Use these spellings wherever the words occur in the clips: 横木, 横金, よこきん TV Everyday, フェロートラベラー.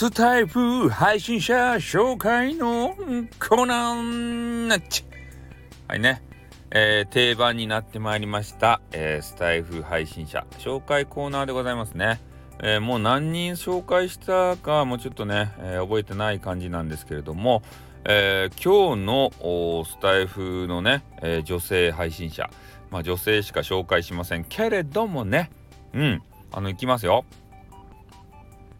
スタイフ配信者紹介のコーナー。はいね、定番になってまいりました、スタイフ配信者紹介コーナーでございますね。もう何人紹介したかもうちょっとね、覚えてない感じなんですけれども、今日のスタイフのね、女性配信者、まあ女性しか紹介しませんけれどもね、いきますよ。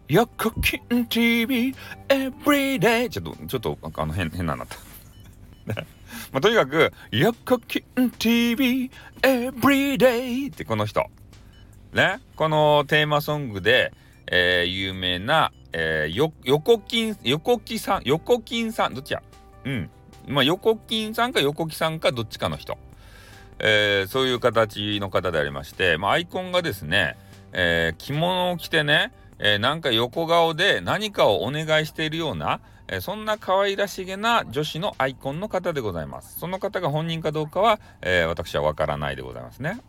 よこきん TV Everyday ちょっと変ななったまあとにかくよこきん TV Everyday ってこの人ね、このテーマソングで、有名な、横金さんどっちや、まあ横金さんか横木さんかどっちかの人、そういう形の方でありまして、まあ、アイコンがですね、着物を着てね、なんか横顔で何かをお願いしているような、そんな可愛らしげな女子のアイコンの方でございます。その方が本人かどうかは、私はわからないでございますね。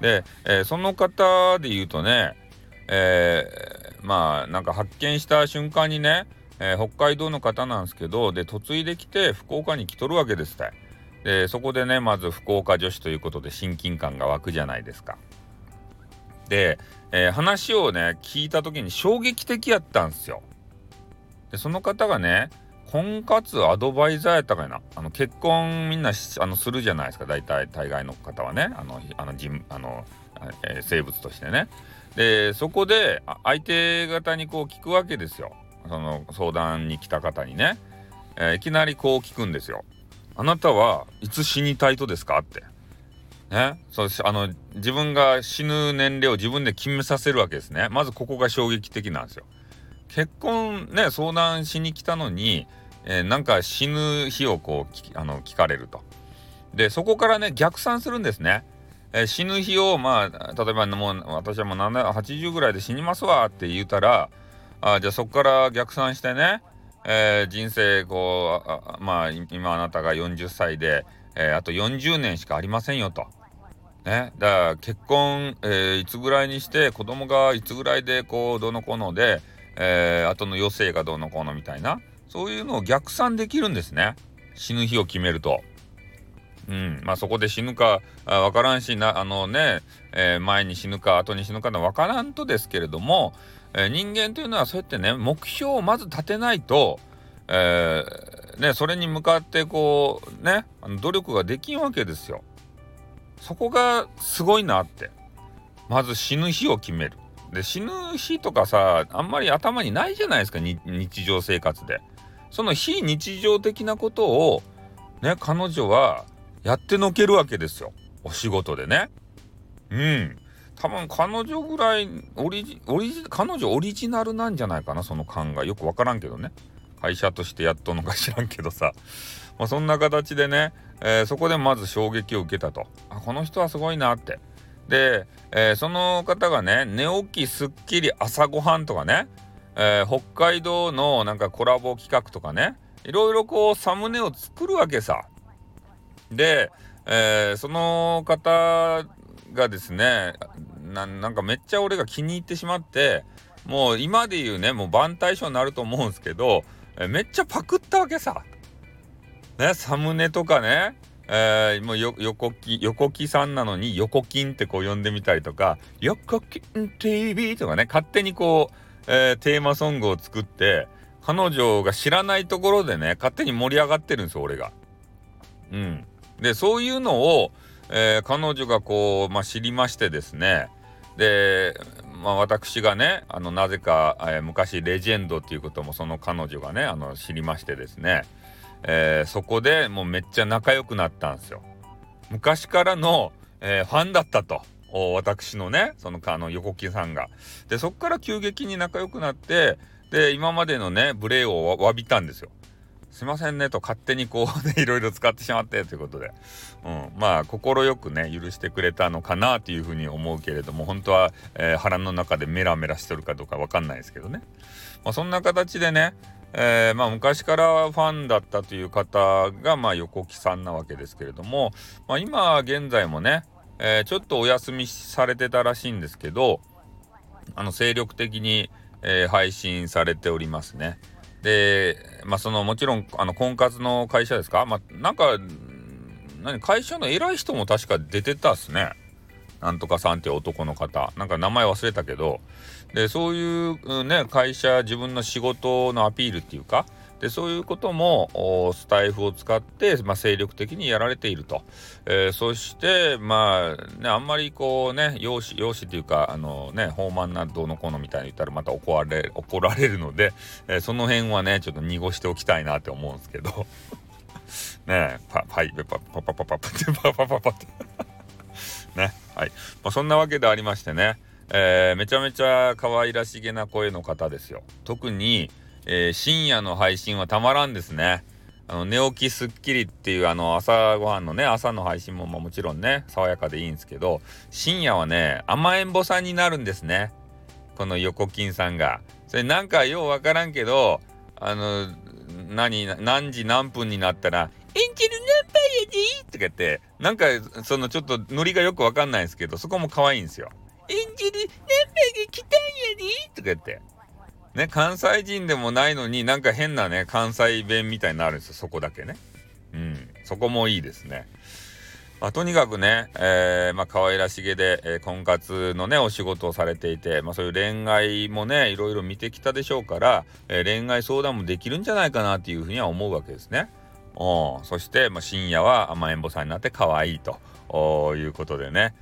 で、その方で言うとね、まあなんか発見した瞬間にね、北海道の方なんですけど、で嫁いできて福岡に来とるわけですって。でそこでね、まず福岡女子ということで親近感が湧くじゃないですか。で、話をね聞いた時に衝撃的やったんですよ。でその方がね婚活アドバイザーやったかいな、結婚みんなするじゃないですか、大体大概の方はね、生物としてね。でそこで相手方にこう聞くわけですよ。その相談に来た方にね、いきなりこう聞くんですよ。あなたはいつ死にたいとですかってね、そう自分が死ぬ年齢を自分で決めさせるわけですね。まずここが衝撃的なんですよ。結婚ね相談しに来たのに、なんか死ぬ日をこう聞かれると。でそこからね逆算するんですね。死ぬ日をまあ例えばもう私はもう80ぐらいで死にますわって言うたら、じゃあそこから逆算してね、人生こうまあ今あなたが40歳で、あと40年しかありませんよと。ね、だから結婚、いつぐらいにして子供がいつぐらいでこうどのこので、あとの余生がどのこのみたいな、そういうのを逆算できるんですね。死ぬ日を決めると。まあそこで死ぬかわからんしな、前に死ぬか後に死ぬかわからんとですけれども、人間というのはそうやってね目標をまず立てないと、それに向かってこうね努力ができんわけですよ。そこがすごいなって。まず死ぬ日を決める。で死ぬ日とかさあんまり頭にないじゃないですか、日常生活で。その非日常的なことをね彼女はやってのけるわけですよ、お仕事でね。多分彼女ぐらい彼女オリジナルなんじゃないかな、その感が。よくわからんけどね、会社としてやっとんのか知らんけどさ、まあ、そんな形でね、そこでまず衝撃を受けたと。あ、この人はすごいなって。で、その方がね寝起きすっきり朝ごはんとかね、北海道のなんかコラボ企画とかね、いろいろこうサムネを作るわけさ。で、その方がですね なんかめっちゃ俺が気に入ってしまって、もう今で言うねもう万対象になると思うんですけど、めっちゃパクったわけさ、ね、サムネとかね、もう横木さんなのに横金ってこう呼んでみたりとか、横金 TV とかね、勝手にこう、テーマソングを作って彼女が知らないところでね勝手に盛り上がってるんですよ、俺が。でそういうのを、彼女がこう、まあ、知りましてですね。でまあ、私がねなぜか、昔レジェンドっていうこともその彼女がね知りましてですね、そこでもうめっちゃ仲良くなったんですよ。昔からの、ファンだったと、私のねその横木さんが。でそこから急激に仲良くなって、で今までのね無礼を詫びたんですよ。すいませんねと勝手にこう、ね、いろいろ使ってしまってということで、まあ心よくね許してくれたのかなというふうに思うけれども、本当は、腹の中でメラメラしてるかどうかわかんないですけどね。まあ、そんな形でね、まあ昔からファンだったという方がまあ横木さんなわけですけれども、まあ、今現在もね、ちょっとお休みされてたらしいんですけど、精力的に配信されておりますね。で、そのもちろん婚活の会社ですか、会社の偉い人も確か出てたっすね。なんとかさんって男の方、名前忘れたけど、でそういうね会社、自分の仕事のアピールっていうか、でそういうこともスタイフを使って、精力的にやられていると、そしてあんまりこうね容姿というか豊満などうのこうのみたいに言ったらまた怒られるので、その辺はねちょっと濁しておきたいなって思うんですけどねえパパパパってね、はい、そんなわけでありましてね、めちゃめちゃ可愛らしげな声の方ですよ。特に深夜の配信はたまらんですね。寝起きすっきりっていう朝ごはんのね朝の配信ももちろんね爽やかでいいんですけど、深夜はね甘えん坊さんになるんですね、この横金さんが。それようわからんけど何時何分になったらエンジェルナンバーやでーとか言ってそのちょっとノリがよくわかんないんですけど、そこも可愛いんですよ。エンジェルナンバーが来たんやでーとか言ってね、関西人でもないのに変なね関西弁みたいになるんですよ、そこだけね。そこもいいですね。とにかくね、可愛らしげで、婚活のねお仕事をされていて、そういう恋愛もねいろいろ見てきたでしょうから、恋愛相談もできるんじゃないかなっていうふうには思うわけですね。そして、深夜は甘えん坊さんになって可愛いということでね、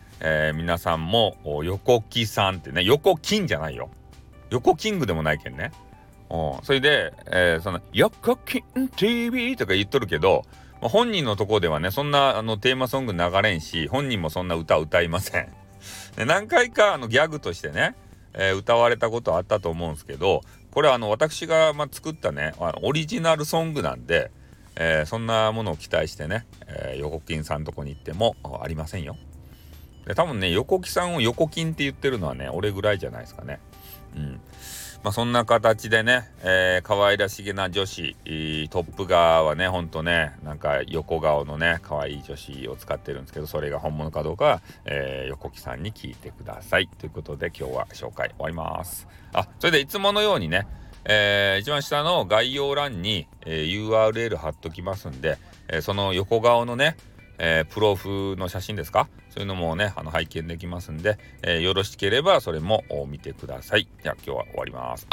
皆さんも横木さんってね、横金じゃないよ、横キングでもないけんね。それで、その横キン TV とか言っとるけど、本人のとこではねそんなテーマソング流れんし、本人もそんな歌歌いませんで、何回かギャグとしてね、歌われたことあったと思うんですけど、これは私が、作ったねオリジナルソングなんで、そんなものを期待してね、横金さんのとこに行ってもありませんよ。で多分ね横木さんを横金って言ってるのはね俺ぐらいじゃないですかね。そんな形でね、可愛らしげな女子、トップ側はねほんとね横顔のね可愛い女子を使ってるんですけど、それが本物かどうかは、横木さんに聞いてくださいということで、今日は紹介終わります。それでいつものようにね、一番下の概要欄に、URL 貼っときますんで、その横顔のねプロフの写真ですか、そういうのもね拝見できますんで、よろしければそれも見てください。じゃあ今日は終わります。